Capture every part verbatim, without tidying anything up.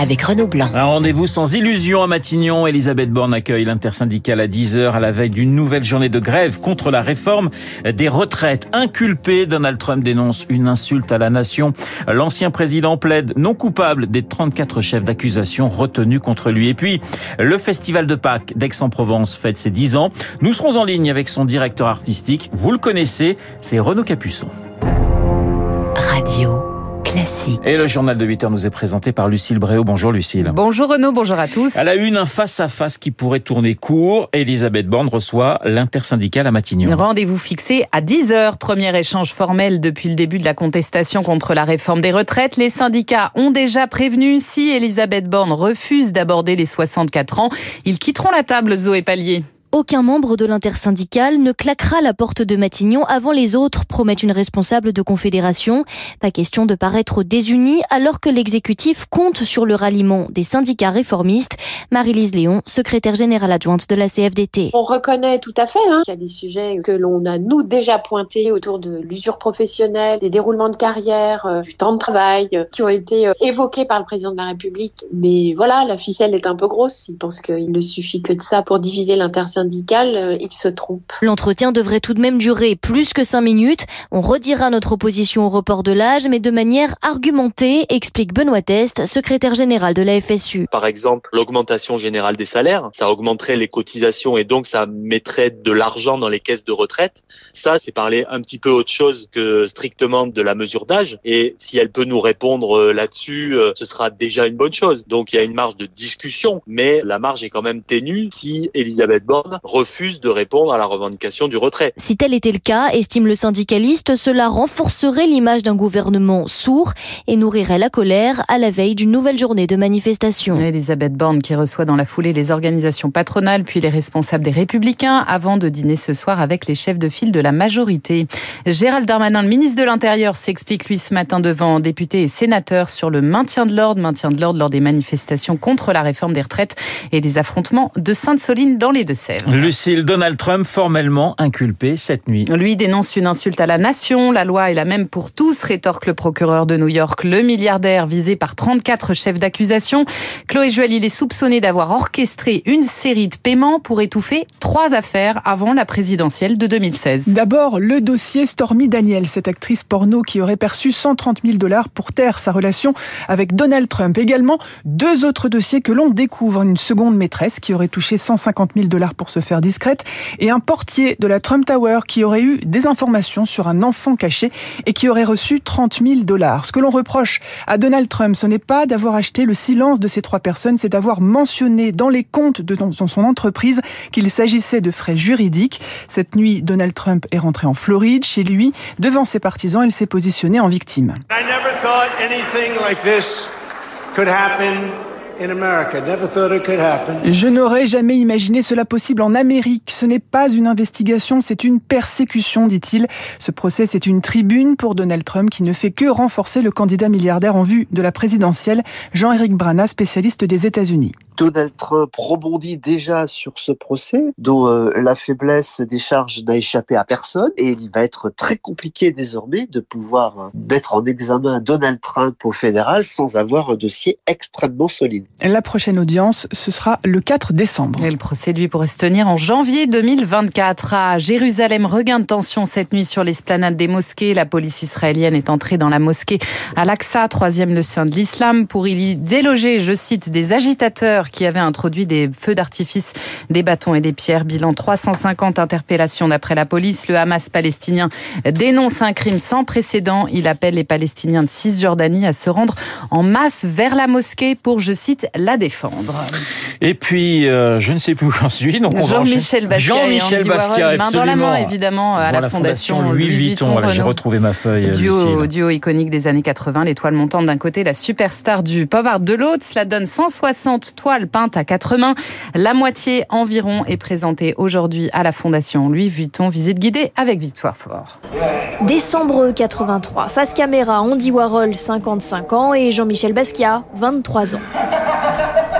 avec Renaud Blanc. Un rendez-vous sans illusion à Matignon. Elisabeth Borne accueille l'intersyndicale à dix heures à la veille d'une nouvelle journée de grève contre la réforme des retraites. Inculpé, Donald Trump dénonce une insulte à la nation. L'ancien président plaide non coupable des trente-quatre chefs d'accusation retenus contre lui. Et puis, le Festival de Pâques d'Aix-en-Provence fête ses dix ans. Nous serons en ligne avec son directeur artistique. Vous le connaissez, c'est Renaud Capuçon. Radio Classique. Et le journal de huit heures nous est présenté par Lucille Bréau. Bonjour Lucille. Bonjour Renaud, bonjour à tous. À la une, un face-à-face qui pourrait tourner court. Elisabeth Borne reçoit l'intersyndicale à Matignon. Rendez-vous fixé à dix heures. Premier échange formel depuis le début de la contestation contre la réforme des retraites. Les syndicats ont déjà prévenu. Si Elisabeth Borne refuse d'aborder les soixante-quatre ans, ils quitteront la table, Zoé Pallier. Aucun membre de l'intersyndicale ne claquera la porte de Matignon avant les autres, promet une responsable de Confédération. Pas question de paraître désunis alors que l'exécutif compte sur le ralliement des syndicats réformistes. Marie-Lise Léon, secrétaire générale adjointe de la C F D T. On reconnaît tout à fait hein, qu'il y a des sujets que l'on a nous déjà pointés autour de l'usure professionnelle, des déroulements de carrière, euh, du temps de travail, euh, qui ont été euh, évoqués par le président de la République. Mais voilà, la ficelle est un peu grosse. Il pense qu'il ne suffit que de ça pour diviser l'intersyndicale. Syndical, il se trompe. L'entretien devrait tout de même durer plus que cinq minutes. On redira notre opposition au report de l'âge, mais de manière argumentée, explique Benoît Test, secrétaire général de la F S U. Par exemple, l'augmentation générale des salaires, ça augmenterait les cotisations et donc ça mettrait de l'argent dans les caisses de retraite. Ça, c'est parler un petit peu autre chose que strictement de la mesure d'âge. Et si elle peut nous répondre là-dessus, ce sera déjà une bonne chose. Donc il y a une marge de discussion, mais la marge est quand même ténue si Elisabeth Borne refuse de répondre à la revendication du retrait. Si tel était le cas, estime le syndicaliste, cela renforcerait l'image d'un gouvernement sourd et nourrirait la colère à la veille d'une nouvelle journée de manifestation. Elisabeth Borne qui reçoit dans la foulée les organisations patronales puis les responsables des Républicains avant de dîner ce soir avec les chefs de file de la majorité. Gérald Darmanin, le ministre de l'Intérieur, s'explique lui ce matin devant députés et sénateurs sur le maintien de l'ordre, maintien de l'ordre lors des manifestations contre la réforme des retraites et des affrontements de Sainte-Soline dans les Deux-Sèvres. Lucille, Donald Trump formellement inculpé cette nuit. Lui dénonce une insulte à la nation. La loi est la même pour tous, rétorque le procureur de New York. Le milliardaire visé par trente-quatre chefs d'accusation. Chloé Jouël, il est soupçonné d'avoir orchestré une série de paiements pour étouffer trois affaires avant la présidentielle de deux mille seize. D'abord, le dossier Stormy Daniel, cette actrice porno qui aurait perçu cent trente mille dollars pour taire sa relation avec Donald Trump. Également, deux autres dossiers que l'on découvre. Une seconde maîtresse qui aurait touché cent cinquante mille dollars pour se faire discrète, et un portier de la Trump Tower qui aurait eu des informations sur un enfant caché et qui aurait reçu trente mille dollars. Ce que l'on reproche à Donald Trump, ce n'est pas d'avoir acheté le silence de ces trois personnes, c'est d'avoir mentionné dans les comptes de dans son entreprise qu'il s'agissait de frais juridiques. Cette nuit, Donald Trump est rentré en Floride, chez lui. Devant ses partisans, il s'est positionné en victime. I never thought anything like this could happen. Je n'aurais jamais imaginé cela possible en Amérique. Ce n'est pas une investigation, c'est une persécution, dit-il. Ce procès, c'est une tribune pour Donald Trump qui ne fait que renforcer le candidat milliardaire en vue de la présidentielle, Jean-Éric Brana, spécialiste des États-Unis. Donald Trump rebondit déjà sur ce procès, dont euh, la faiblesse des charges n'a échappé à personne, et il va être très compliqué désormais de pouvoir mettre en examen Donald Trump au fédéral sans avoir un dossier extrêmement solide. La prochaine audience, ce sera le quatre décembre. Et le procès, lui, pourrait se tenir en janvier deux mille vingt-quatre. À Jérusalem, regain de tension cette nuit sur l'esplanade des mosquées. La police israélienne est entrée dans la mosquée Al-Aqsa, troisième lieu saint de l'islam, pour y déloger, je cite, des agitateurs qui avait introduit des feux d'artifice, des bâtons et des pierres. Bilan trois cent cinquante interpellations d'après la police. Le Hamas palestinien dénonce un crime sans précédent. Il appelle les Palestiniens de Cisjordanie à se rendre en masse vers la mosquée pour, je cite, la défendre. Et puis, euh, je ne sais plus où j'en suis. Donc on Jean-Michel Basquiat, Jean-Michel Basquiat, main dans la main évidemment à la, la Fondation, Fondation Louis Vuitton. Voilà, j'ai retrouvé ma feuille. Duo, duo iconique des années quatre-vingts, l'étoile montante d'un côté, la superstar du pop art de l'autre. Cela donne cent soixante toiles peinte à quatre mains. La moitié environ est présentée aujourd'hui à la Fondation Louis Vuitton. Visite guidée avec Victoire Fort. décembre quatre-vingt-trois, face caméra Andy Warhol, cinquante-cinq ans, et Jean-Michel Basquiat, vingt-trois ans.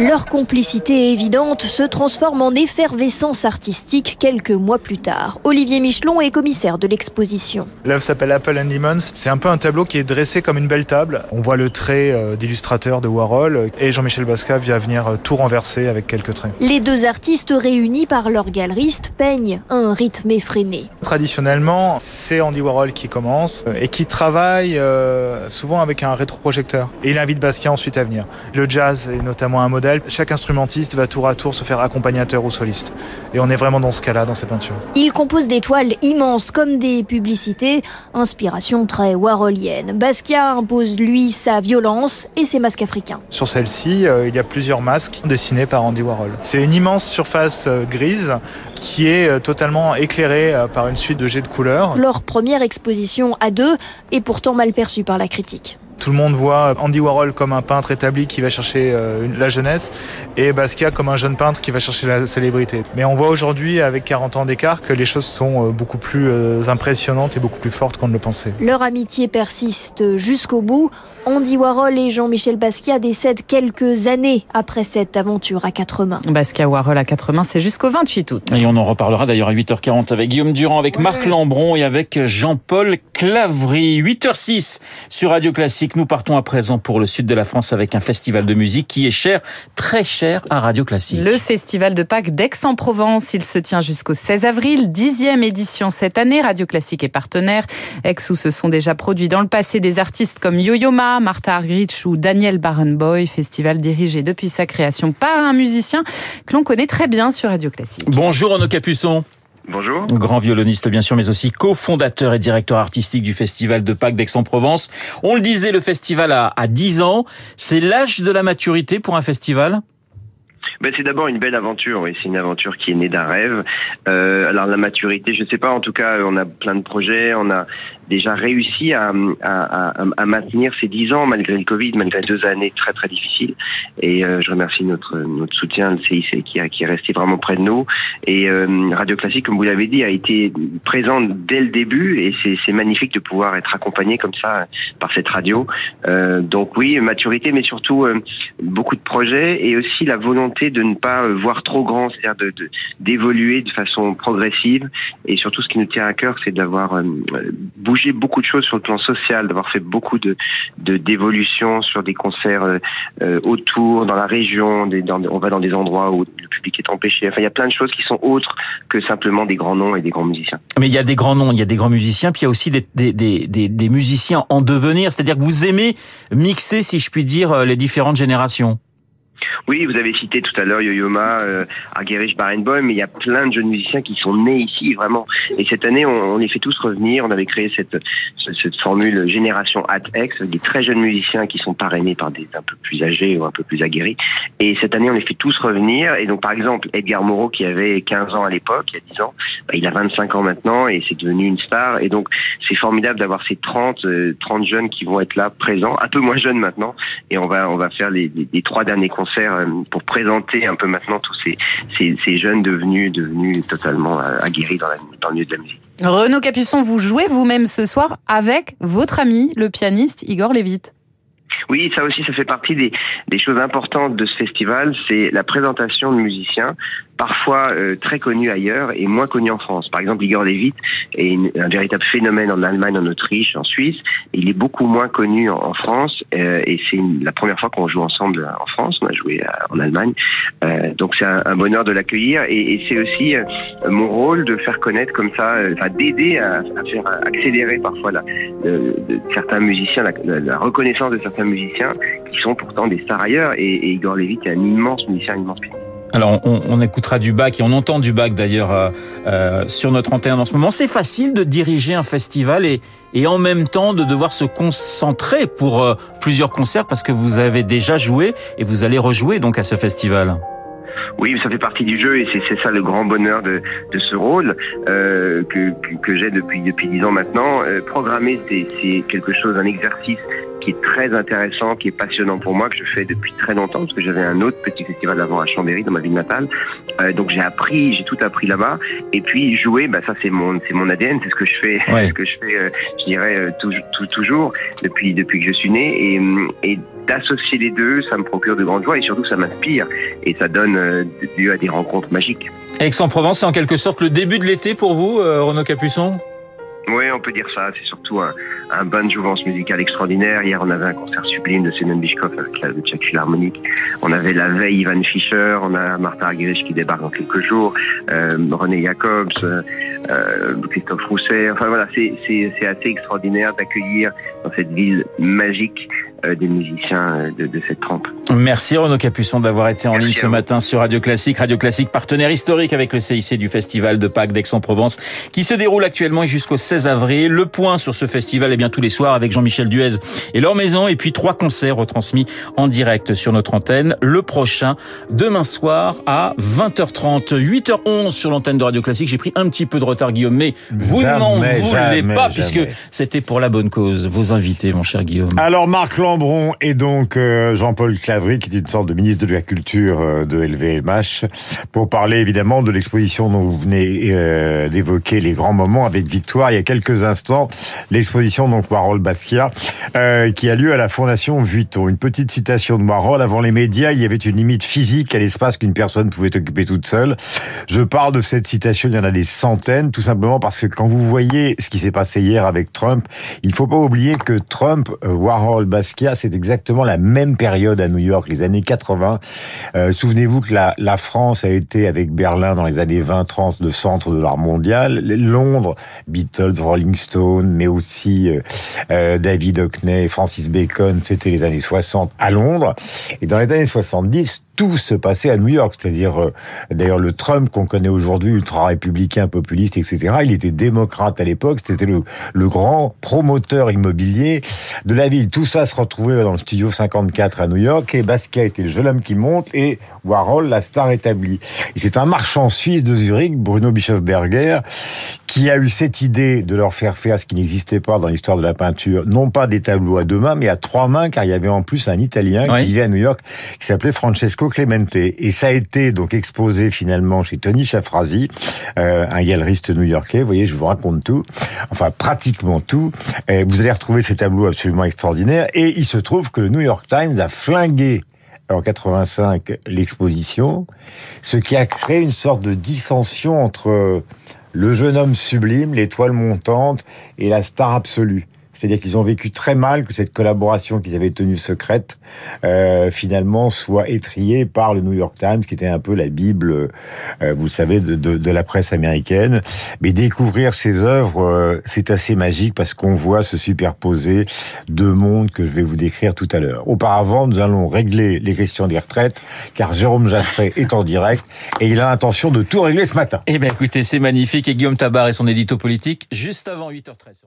Leur complicité évidente se transforme en effervescence artistique quelques mois plus tard. Olivier Michelon est commissaire de l'exposition. L'œuvre s'appelle Apple and Lemons. C'est un peu un tableau qui est dressé comme une belle table. On voit le trait d'illustrateur de Warhol et Jean-Michel Basquiat vient venir tout renverser avec quelques traits. Les deux artistes réunis par leur galeriste peignent à un rythme effréné. Traditionnellement, c'est Andy Warhol qui commence et qui travaille euh, souvent avec un rétroprojecteur. Et il invite Basquiat ensuite à venir. Le jazz est notamment un modèle. Chaque instrumentiste va tour à tour se faire accompagnateur ou soliste. Et on est vraiment dans ce cas-là, dans ces peintures. Il compose des toiles immenses comme des publicités, inspiration très warholienne. Basquiat impose lui sa violence et ses masques africains. Sur celle-ci, euh, il y a plusieurs masques dessinés par Andy Warhol. C'est une immense surface euh, grise qui est euh, totalement éclairée euh, par une suite de jets de couleurs. Leur première exposition à deux est pourtant mal perçue par la critique. Tout le monde voit Andy Warhol comme un peintre établi qui va chercher euh, la jeunesse et Basquiat comme un jeune peintre qui va chercher la célébrité. Mais on voit aujourd'hui, avec quarante ans d'écart, que les choses sont euh, beaucoup plus euh, impressionnantes et beaucoup plus fortes qu'on ne le pensait. Leur amitié persiste jusqu'au bout. Andy Warhol et Jean-Michel Basquiat décèdent quelques années après cette aventure à quatre mains. Basquiat Warhol à quatre mains, c'est jusqu'au vingt-huit août. Et on en reparlera d'ailleurs à huit heures quarante avec Guillaume Durand, avec ouais. Marc Lambron et avec Jean-Paul Claverie. huit heures six sur Radio Classique. Nous partons à présent pour le sud de la France avec un festival de musique qui est cher, très cher à Radio Classique. Le Festival de Pâques d'Aix-en-Provence, il se tient jusqu'au seize avril, dixième édition cette année. Radio Classique est partenaire. Aix où se sont déjà produits dans le passé des artistes comme Yo-Yo Ma, Martha Argerich ou Daniel Barenboim. Festival dirigé depuis sa création par un musicien que l'on connaît très bien sur Radio Classique. Bonjour Renaud Capuçon. Bonjour. Grand violoniste bien sûr, mais aussi cofondateur et directeur artistique du Festival de Pâques d'Aix-en-Provence. On le disait, le festival a, a dix ans. C'est l'âge de la maturité pour un festival ? Ben c'est d'abord une belle aventure, oui. C'est une aventure qui est née d'un rêve. Euh, alors la maturité, je sais pas. En tout cas, on a plein de projets. On a déjà réussi à, à, à, à maintenir ces dix ans malgré le Covid, malgré deux années très très difficiles. Et euh, je remercie notre notre soutien, le C I C, qui a qui est resté vraiment près de nous. Et euh, Radio Classique, comme vous l'avez dit, a été présente dès le début. Et c'est c'est magnifique de pouvoir être accompagné comme ça par cette radio. Euh, donc oui, maturité, mais surtout euh, beaucoup de projets et aussi la volonté de ne pas voir trop grand, c'est-à-dire de, de, d'évoluer de façon progressive. Et surtout, ce qui nous tient à cœur, c'est d'avoir euh, bougé beaucoup de choses sur le plan social, d'avoir fait beaucoup de, de, d'évolutions sur des concerts euh, autour, dans la région, des, dans, on va dans des endroits où le public est empêché. Enfin, il y a plein de choses qui sont autres que simplement des grands noms et des grands musiciens. Mais il y a des grands noms, il y a des grands musiciens, puis il y a aussi des, des, des, des, des musiciens en devenir, c'est-à-dire que vous aimez mixer, si je puis dire, les différentes générations. Oui, vous avez cité tout à l'heure Yo-Yo Ma, euh, Argerich, Barenboim, mais il y a plein de jeunes musiciens qui sont nés ici, vraiment. Et cette année, on, on les fait tous revenir. On avait créé cette, cette formule Génération at Aix, des très jeunes musiciens qui sont parrainés par des un peu plus âgés ou un peu plus aguerris. Et cette année, on les fait tous revenir. Et donc, par exemple, Edgar Moreau, qui avait quinze ans à l'époque, il y a dix ans, bah, il a vingt-cinq ans maintenant et c'est devenu une star. Et donc, c'est formidable d'avoir ces trente, trente jeunes qui vont être là, présents, un peu moins jeunes maintenant. Et on va, on va faire les, les, les trois derniers concerts pour présenter un peu maintenant tous ces, ces, ces jeunes devenus, devenus totalement aguerris dans, la, dans le milieu de la musique. Renaud Capuçon, vous jouez vous-même ce soir avec votre ami, le pianiste Igor Levit. Oui, ça aussi, ça fait partie des, des choses importantes de ce festival, c'est la présentation de musiciens, parfois euh, très connus ailleurs et moins connus en France. Par exemple, Igor Levit est une, un véritable phénomène en Allemagne, en Autriche, en Suisse. Il est beaucoup moins connu en, en France euh, et c'est une, la première fois qu'on joue ensemble en France. On a joué à, en Allemagne. Euh, donc c'est un, un bonheur de l'accueillir et, et c'est aussi euh, mon rôle de faire connaître comme ça, euh, enfin, d'aider à, à faire accélérer parfois la, euh, de certains musiciens, la, la reconnaissance de certains musiciens qui sont pourtant des stars ailleurs. Et, et Igor Levit est un immense musicien, un immense pianiste. Alors, on, on écoutera du bac et on entend du bac d'ailleurs euh, euh, sur notre antenne en ce moment. C'est facile de diriger un festival et, et en même temps de devoir se concentrer pour euh, plusieurs concerts parce que vous avez déjà joué et vous allez rejouer donc à ce festival. Oui, ça fait partie du jeu et c'est, c'est ça le grand bonheur de, de ce rôle euh, que, que, que j'ai depuis depuis dix ans maintenant. Euh, programmer, c'est, c'est quelque chose, un exercice qui est très intéressant, qui est passionnant pour moi, que je fais depuis très longtemps, parce que j'avais un autre petit festival avant à Chambéry, dans ma ville natale. Euh, donc j'ai appris, j'ai tout appris là-bas. Et puis jouer, bah ça c'est mon, c'est mon A D N, c'est ce que je fais, ouais. ce que je fais, euh, je dirais euh, tout, tout, toujours depuis depuis que je suis né. Et, et d'associer les deux, ça me procure de grandes joies et surtout ça m'inspire et ça donne lieu à des rencontres magiques. Aix-en-Provence, c'est en quelque sorte le début de l'été pour vous, Renaud Capuçon ? Oui, on peut dire ça. C'est surtout un, un bain de jouvence musicale extraordinaire. Hier, on avait un concert sublime de Senon Bishkov avec la Tchèque Philharmonique. On avait la veille Ivan Fischer. On a Martha Argerich qui débarque dans quelques jours. Euh, René Jacobs, euh, Christophe Rousset. Enfin voilà, c'est, c'est, c'est assez extraordinaire d'accueillir dans cette ville magique euh, des musiciens de, de cette trempe. Merci Renaud Capuçon d'avoir été en Merci ligne ce matin sur Radio Classique. Radio Classique, partenaire historique avec le C I C du Festival de Pâques d'Aix-en-Provence qui se déroule actuellement jusqu'au seize avril. Le point sur ce festival est bien tous les soirs avec Jean-Michel Duez et leur maison et puis trois concerts retransmis en direct sur notre antenne. Le prochain, demain soir à vingt heures trente, huit heures onze sur l'antenne de Radio Classique. J'ai pris un petit peu de retard Guillaume, mais vous jamais, n'en voulez jamais, pas jamais. Puisque c'était pour la bonne cause. Vos invités, mon cher Guillaume. Alors Marc Lambron et donc euh, Jean-Paul Clavin qui est une sorte de ministre de la Culture de L V M H, pour parler évidemment de l'exposition dont vous venez euh, d'évoquer les grands moments avec Victoire il y a quelques instants, l'exposition donc Warhol Basquiat, euh, qui a lieu à la Fondation Vuitton. Une petite citation de Warhol, avant les médias, il y avait une limite physique à l'espace qu'une personne pouvait occuper toute seule. Je parle de cette citation, il y en a des centaines, tout simplement parce que quand vous voyez ce qui s'est passé hier avec Trump, il ne faut pas oublier que Trump, Warhol, Basquiat, c'est exactement la même période à New York. Les années quatre-vingts. Euh, souvenez-vous que la, la France a été avec Berlin dans les années vingt trente le centre de l'art mondial. Londres, Beatles, Rolling Stone, mais aussi euh, David Hockney, Francis Bacon, c'était les années soixante à Londres. Et dans les années soixante-dix, tout se passait à New York, c'est-à-dire euh, d'ailleurs le Trump qu'on connaît aujourd'hui, ultra-républicain, populiste, et cetera. Il était démocrate à l'époque, c'était le, le grand promoteur immobilier de la ville. Tout ça se retrouvait dans le studio cinquante-quatre à New York et Basquiat était le jeune homme qui monte et Warhol, la star établie. Et c'est un marchand suisse de Zurich, Bruno Bischofberger, qui a eu cette idée de leur faire faire ce qui n'existait pas dans l'histoire de la peinture, non pas des tableaux à deux mains, mais à trois mains, car il y avait en plus un Italien oui. qui vivait à New York, qui s'appelait Francesco Clemente. Et ça a été donc exposé finalement chez Tony Shafrazy, euh, un galeriste new-yorkais. Vous voyez, je vous raconte tout. Enfin, pratiquement tout. Et vous allez retrouver ces tableaux absolument extraordinaires. Et il se trouve que le New York Times a flingué en quatre-vingt-cinq l'exposition, ce qui a créé une sorte de dissension entre le jeune homme sublime, l'étoile montante et la star absolue. C'est-à-dire qu'ils ont vécu très mal que cette collaboration qu'ils avaient tenue secrète, euh, finalement, soit étriée par le New York Times, qui était un peu la Bible, euh, vous le savez, de, de, de la presse américaine. Mais découvrir ces œuvres, euh, c'est assez magique parce qu'on voit se superposer deux mondes que je vais vous décrire tout à l'heure. Auparavant, nous allons régler les questions des retraites, car Jérôme Jaffray est en direct et il a l'intention de tout régler ce matin. Eh bien, écoutez, c'est magnifique. Et Guillaume Tabar et son édito politique, juste avant huit heures treize.